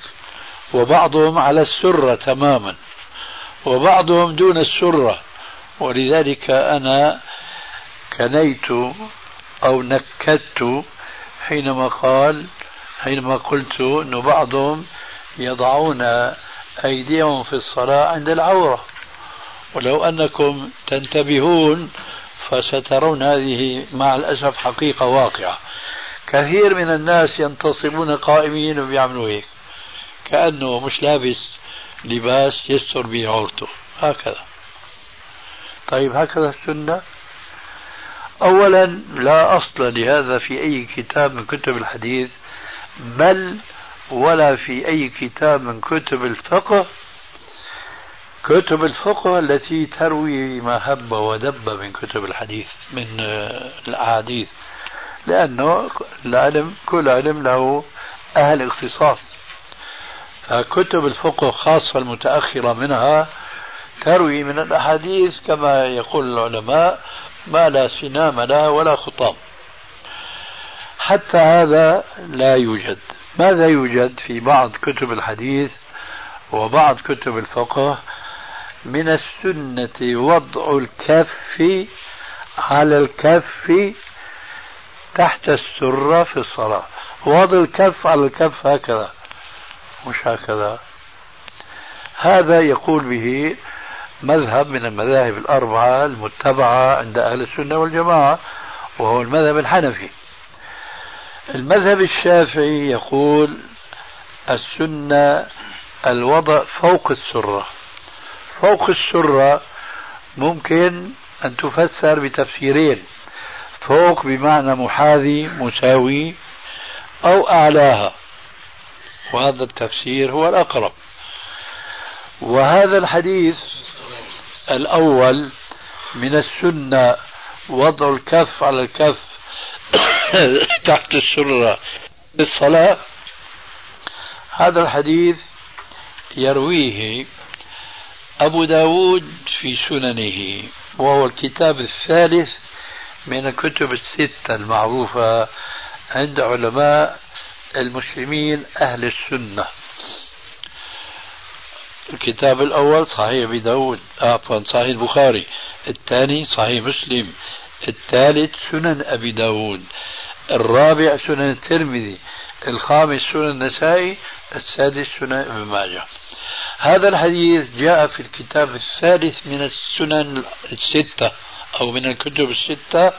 وبعضهم على السرة تماما، وبعضهم دون السرة، ولذلك أنا كنيت أو نكدت حينما قال حينما قلت أن بعضهم يضعون أيديهم في الصلاة عند العورة، ولو أنكم تنتبهون فسترون هذه مع الأسف حقيقة واقعة. كثير من الناس ينتصبون قائمين ويعملوا هيك كأنه مش لابس لباس يستر به عورته هكذا. طيب هكذا السنة؟ أولا لا أصل لهذا في أي كتاب من كتب الحديث، بل ولا في أي كتاب من كتب الفقه. كتب الفقه التي تروي ما هب ودب من كتب الحديث من الأحاديث، لأنه العلم كل علم له أهل اختصاص، فكتب الفقه خاصة المتأخرة منها تروي من الأحاديث كما يقول العلماء ما لا سنام لها ولا خطام، حتى هذا لا يوجد. ماذا يوجد في بعض كتب الحديث وبعض كتب الفقه؟ من السنة وضع الكف على الكف تحت السرة في الصلاة. وضع الكف على الكف هكذا مش هكذا، هذا يقول به مذهب من المذاهب الأربعة المتبعة عند أهل السنة والجماعة، وهو المذهب الحنفي. المذهب الشافعي يقول السنة الوضع فوق السرة. فوق السرة ممكن أن تفسر بتفسيرين، فوق بمعنى محاذي مساوي، أو أعلاها، وهذا التفسير هو الأقرب. وهذا الحديث الأول من السنة وضع الكف على الكف تحت السرة للصلاة، هذا الحديث يرويه أبو داود في سننه، وهو الكتاب الثالث من الكتب الستة المعروفة عند علماء المسلمين أهل السنة. الكتاب الأول صحيح أبي داود، عفوا صحيح البخاري، الثاني صحيح مسلم، الثالث سنن أبي داود، الرابع سنن الترمذي، الخامس سنن النسائي، السادس سنن ابن ماجه. هذا الحديث جاء في الكتاب الثالث من السنن الستة أو من الكتب الستة،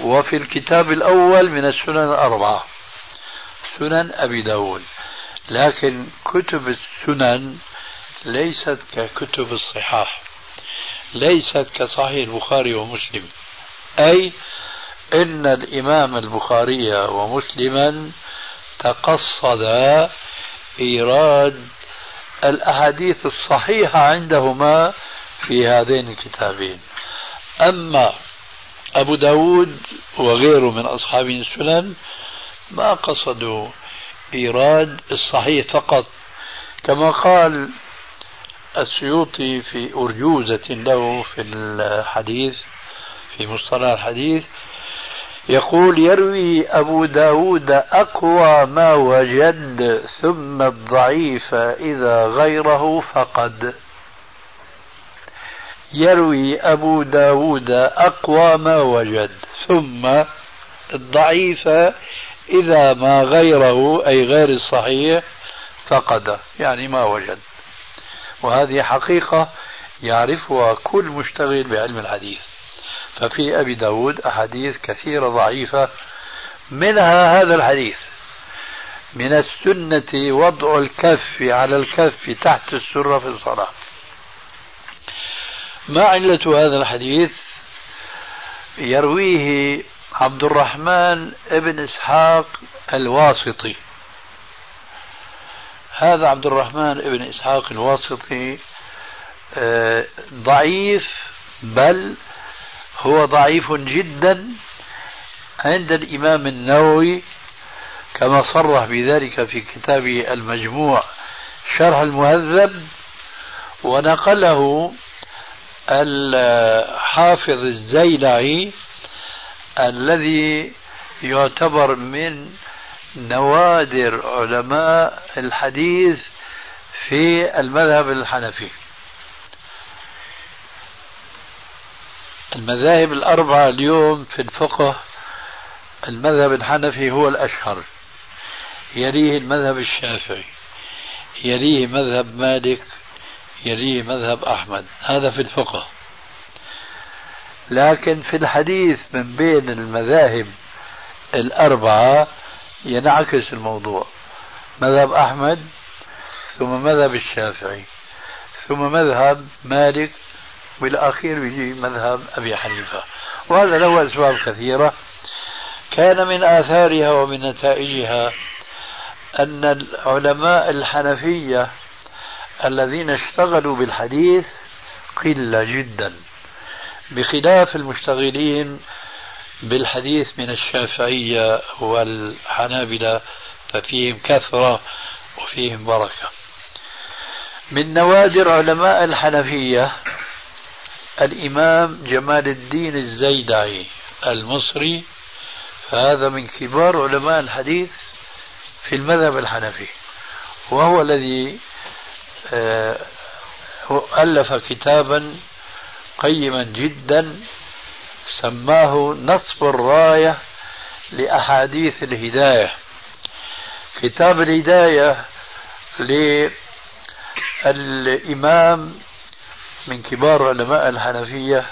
وفي الكتاب الأول من السنن الأربعة سنن أبي داود. لكن كتب السنن ليست ككتب الصحاح، ليست كصحيح البخاري ومسلم، أي إن الإمام البخاري ومسلما تقصدا إيراد الأحاديث الصحيحة عندهما في هذين الكتابين. أما أبو داود وغيره من أصحاب السنن ما قصدوا إيراد الصحيح فقط، كما قال السيوطي في أرجوزة له في الحديث، في مصطلح الحديث، يقول يروي أبو داود أقوى ما وجد، ثم الضعيف إذا غيره فقد. يروي أبو داود أقوى ما وجد ثم الضعيف إذا ما غيره أي غير الصحيح فقد، يعني ما وجد. وهذه حقيقة يعرفها كل مشتغل بعلم الحديث. ففي أبي داود أحاديث كثيرة ضعيفة، منها هذا الحديث: من السنة وضع الكف على الكف تحت السرة في الصلاة. ما علة هذا الحديث؟ يرويه عبد الرحمن ابن إسحاق الواسطي. هذا عبد الرحمن ابن إسحاق الواسطي ضعيف، بل هو ضعيف جدا عند الإمام النووي، كما صرح بذلك في كتابه المجموع شرح المهذب، ونقله الحافظ الزيلعي الذي يعتبر من نوادر علماء الحديث في المذهب الحنفي. المذاهب الأربعة اليوم في الفقه المذهب الحنفي هو الأشهر، يليه المذهب الشافعي، يليه مذهب مالك، يليه مذهب أحمد. هذا في الفقه. لكن في الحديث من بين المذاهب الأربعة ينعكس الموضوع: مذهب أحمد، ثم مذهب الشافعي، ثم مذهب مالك، بالأخير يجي مذهب أبي حنيفة. وهذا له أسباب كثيرة. كان من آثارها ومن نتائجها أن العلماء الحنفية الذين اشتغلوا بالحديث قلة جدا، بخلاف المشتغلين بالحديث من الشافعية والحنابلة ففيهم كثرة وفيهم بركة. من نوادر علماء الحنفية الإمام جمال الدين الزيدعي المصري، فهذا من كبار علماء الحديث في المذهب الحنفي، وهو الذي ألف كتابا قيما جدا سماه نصب الراية لأحاديث الهداية. كتاب الهداية للإمام من كبار علماء الحنفية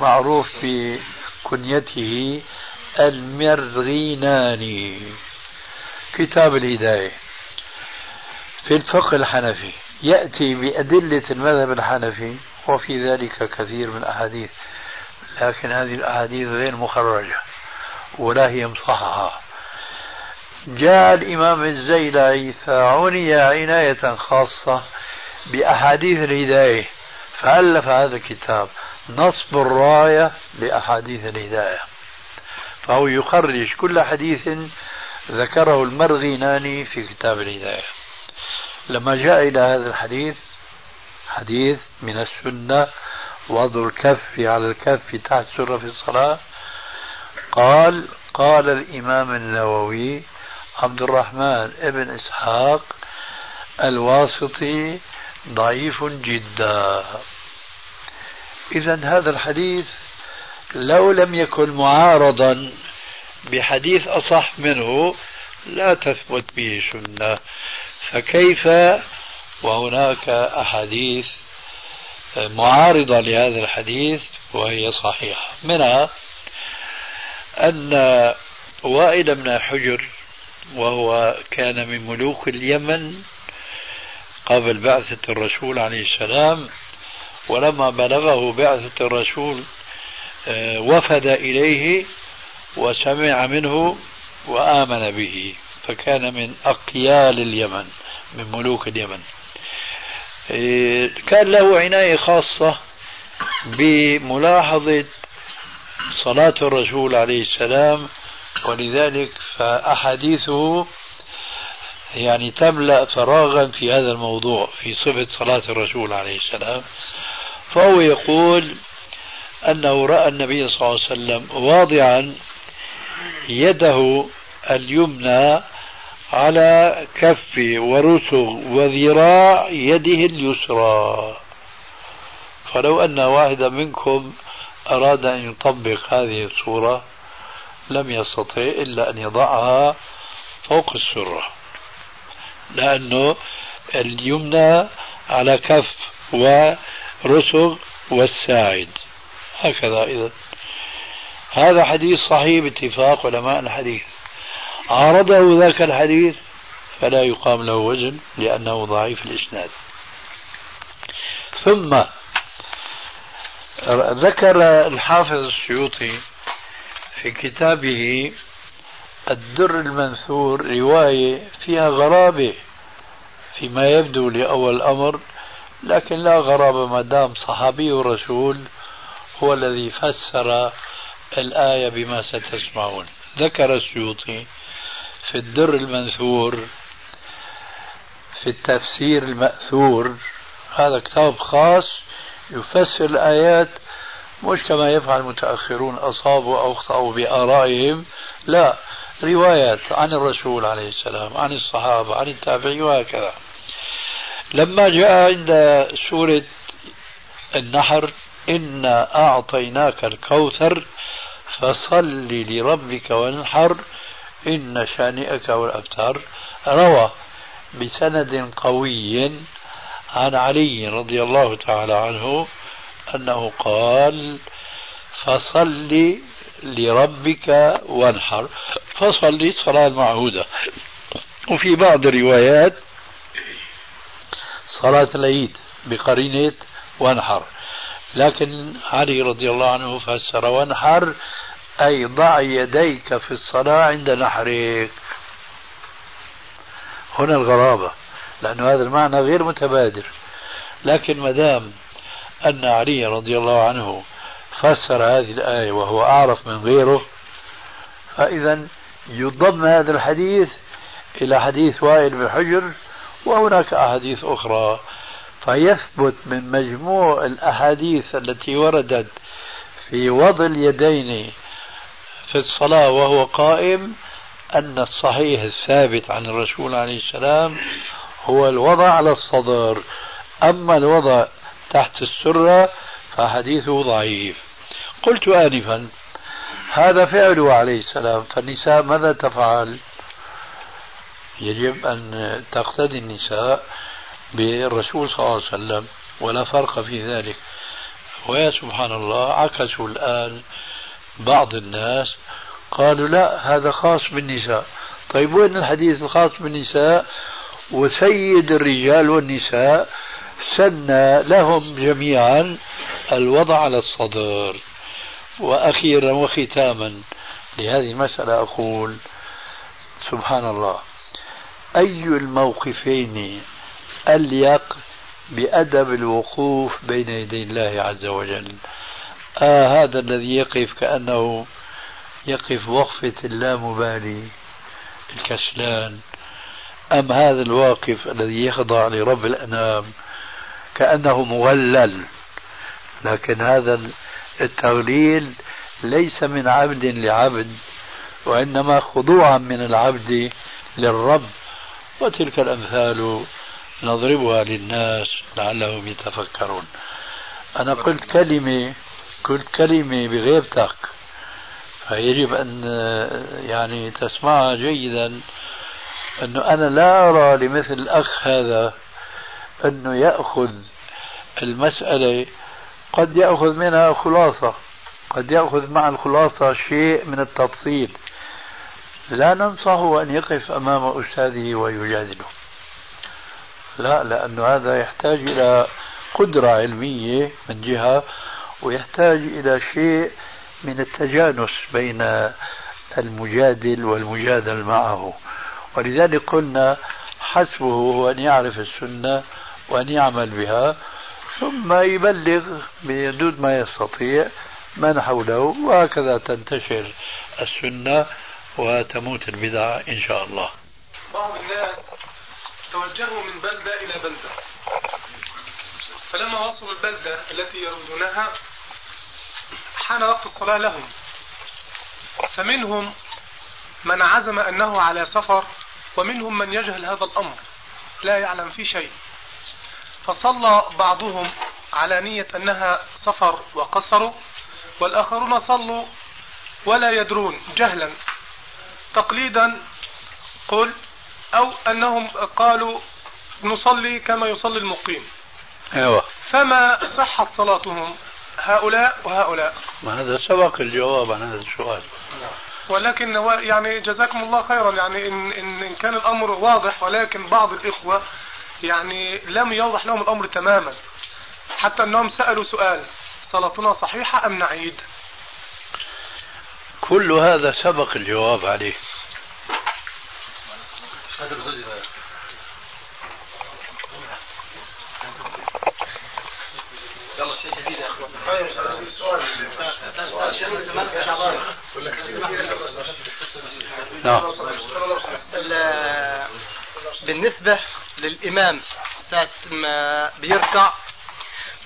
معروف بكنيته المرغيناني، كتاب الهداية في الفقه الحنفي يأتي بأدلة المذهب الحنفي، وفي ذلك كثير من الأحاديث، لكن هذه الأحاديث غير مخرجة ولا هي مصححة. جاء الإمام الزيلعي فعني عناية خاصة بأحاديث الهداية فألف هذا الكتاب نصب الراية لأحاديث الهداية، فهو يخرج كل حديث ذكره المرغيناني في كتاب الهداية. لما جاء إلى هذا الحديث حديث من السنة وضع الكف على الكف تحت سرة في الصلاة، قال قال الإمام النووي عبد الرحمن ابن إسحاق الواسطي ضعيف جدا. إذن هذا الحديث لو لم يكن معارضا بحديث أصح منه لا تثبت به سنة، فكيف وهناك أحاديث معارضة لهذا الحديث وهي صحيحة؟ منها أن وائل بن حجر وهو كان من ملوك اليمن قبل بعثة الرسول عليه السلام، ولما بلغه بعثة الرسول وفد إليه وسمع منه وآمن به، فكان من أقيال اليمن من ملوك اليمن. كان له عناية خاصة بملاحظة صلاة الرسول عليه السلام، ولذلك فأحاديثه يعني تملأ فراغا في هذا الموضوع في صفة صلاة الرسول عليه السلام. فهو يقول أنه رأى النبي صلى الله عليه وسلم واضعا يده اليمنى على كف ورسغ وذراع يده اليسرى، فلو أن واحدا منكم أراد أن يطبق هذه الصورة لم يستطع إلا أن يضعها فوق السرة، لأنه اليمنى على كف ورسغ والساعد هكذا. إذا هذا حديث صحيح باتفاق علماء الحديث. عارضه ذاك الحديث فلا يقام له وزن لأنه ضعيف الإسناد. ثم ذكر الحافظ السيوطي في كتابه الدر المنثور رواية فيها غرابة فيما يبدو لأول الأمر، لكن لا غرابة ما دام صحابي الرسول هو الذي فسر الآية بما ستسمعون. ذكر السيوطي في الدر المنثور في التفسير المأثور، هذا كتاب خاص يفسر الآيات مش كما يفعل المتأخرون أصابوا أو أخطأوا بآرائهم، لا، روايات عن الرسول عليه السلام عن الصحابة عن التابعين وهكذا. لما جاء عند سورة النحر إنا أعطيناك الكوثر فصل لربك وانحر إن شانئك والأبتر، روى بسند قوي عن علي رضي الله تعالى عنه أنه قال فصل لربك وانحر، فصل صلاة المعهودة، وفي بعض الروايات صلاة العيد بقرينة وانحر، لكن علي رضي الله عنه فسر وانحر أي ضع يديك في الصلاة عند نحرك. هنا الغرابة لأن هذا المعنى غير متبادر، لكن مدام أن علي رضي الله عنه فسر هذه الآية وهو أعرف من غيره، فإذا يضم هذا الحديث إلى حديث وائل بن حجر وهناك أحاديث أخرى، فيثبت من مجموع الأحاديث التي وردت في وضع اليدين في الصلاة وهو قائم أن الصحيح الثابت عن الرسول عليه السلام هو الوضع على الصدر، أما الوضع تحت السرة فحديثه ضعيف. قلت آنفا هذا فعله عليه السلام، فالنساء ماذا تفعل؟ يجب أن تقتدي النساء بالرسول صلى الله عليه وسلم، ولا فرق في ذلك. ويا سبحان الله عكسوا الآن بعض الناس قالوا لا هذا خاص بالنساء. طيب وين الحديث الخاص بالنساء وسيد الرجال والنساء سن لهم جميعا الوضع على الصدر. وأخيرا وختاما لهذه المسألة أقول سبحان الله أي الموقفين أليق بأدب الوقوف بين يدي الله عز وجل. آه هذا الذي يقف كأنه يقف وقفة اللامبالي الكسلان، أم هذا الواقف الذي يخضع لرب الأنام كأنه مغلل. لكن هذا التغليل ليس من عبد لعبد وإنما خضوعا من العبد للرب. وتلك الأمثال نضربها للناس لعلهم يتفكرون. أنا قلت كلمة قلت كلمة بغيبتك فيجب أن يعني تسمعها جيدا. أنه أنا لا أرى لمثل الأخ هذا أنه يأخذ المسألة، قد يأخذ منها خلاصة، قد يأخذ مع الخلاصة شيء من التفصيل. لا ننصحه أن يقف أمام أستاذه ويجادله، لا، لأنه هذا يحتاج إلى قدرة علمية من جهة، ويحتاج إلى شيء من التجانس بين المجادل والمجادل معه. ولذلك قلنا حسبه هو أن يعرف السنة وأن يعمل بها ثم يبلغ بحدود ما يستطيع من حوله، وهكذا تنتشر السنة وتموت البدعة إن شاء الله. بعض الناس توجهوا من بلدة إلى بلدة، فلما وصلوا البلدة التي يريدونها حان وقت الصلاة لهم، فمنهم من عزم أنه على سفر ومنهم من يجهل هذا الأمر لا يعلم فيه شيء، فصلى بعضهم على نية أنها سفر وقصروا، والآخرون صلوا ولا يدرون جهلا تقليدا قل، أو أنهم قالوا نصلي كما يصلي المقيم. أيوة. فما صحت صلاتهم هؤلاء وهؤلاء؟ ما هذا سبق الجواب عن هذا السؤال. ولكن يعني جزاكم الله خيرا، يعني إن, إن كان الأمر واضح، ولكن بعض الإخوة يعني لم يوضح لهم الأمر تماما، حتى أنهم سألوا سؤال صلاتنا صحيحة أم نعيد؟ كل هذا سبق الجواب عليه. بالنسبة للإمام ساعة ما بيركع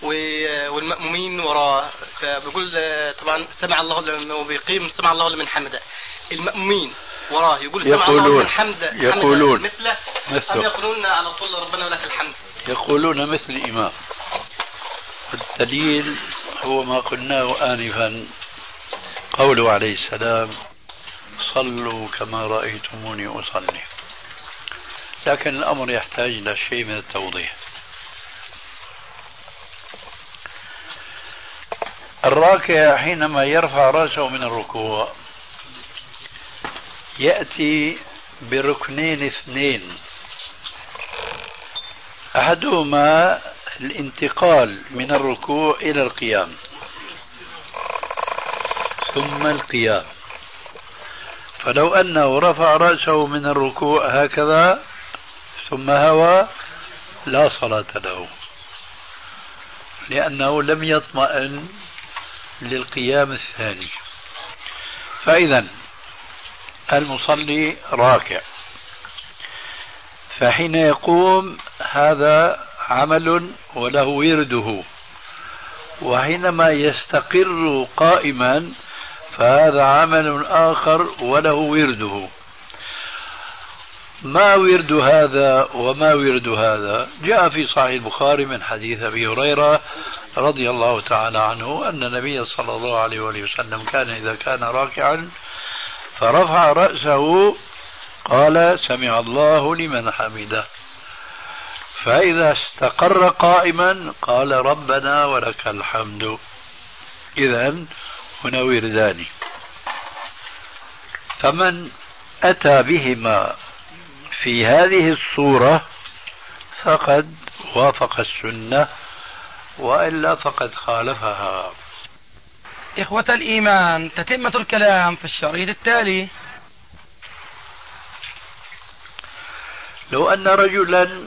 والمأمومين وراه، فبيقول طبعا سمع الله لمن وبيقيم سمع الله لمن حمده، المأمومين وراه يقول سمع الله لمن حمده يقولون مثله أم يقولون على طول ربنا ولك الحمد؟ يقولون مثل الإمام. الدليل هو ما قلناه آنفا، قوله عليه السلام صلوا كما رأيتموني أصلي. لكن الأمر يحتاج إلى شيء من التوضيح. الراكع حينما يرفع رأسه من الركوع يأتي بركنين اثنين، أحدهما الانتقال من الركوع إلى القيام ثم القيام. فلو أنه رفع رأسه من الركوع هكذا ثم هوى لا صلاة له، لأنه لم يطمئن للقيام الثاني. فإذا المصلي راكع، فحين يقوم هذا عمل وله ورده، وحينما يستقر قائما فهذا عمل آخر وله ورده. ما ورد هذا وما ورد هذا؟ جاء في صحيح البخاري من حديث أبي هريرة رضي الله تعالى عنه أن النبي صلى الله عليه وسلم كان إذا كان راكعا فرفع رأسه قال سمع الله لمن حمده، فإذا استقر قائما قال ربنا ولك الحمد. إذن هنا وردان، فمن أتى بهما في هذه الصورة فقد وافق السنة، وإلا فقد خالفها. إخوة الإيمان، تتمة الكلام في الشريط التالي. لو أن رجلا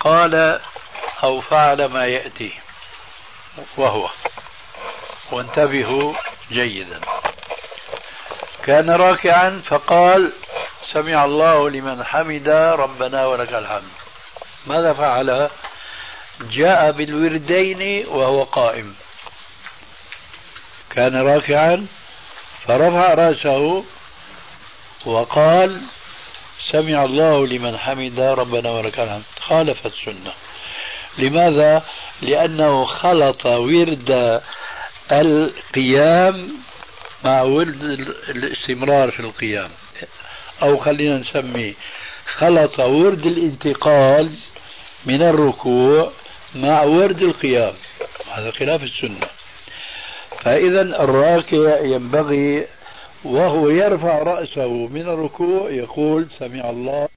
قال أو فعل ما يأتي، وهو وانتبهوا جيدا كان راكعا فقال سمع الله لمن حمد ربنا ولك الحمد، ماذا فعل؟ جاء بالوردين وهو قائم، كان راكعا فرفع رأسه وقال سمع الله لمن حمد ربنا ولك الحمد، خالف السنة. لماذا؟ لأنه خلط ورد القيام مع ورد الاستمرار في القيام، أو خلينا نسميه خلط ورد الانتقال من الركوع مع ورد القيام، هذا خلاف السنة. فإذا الراكع ينبغي وهو يرفع رأسه من الركوع يقول سمع الله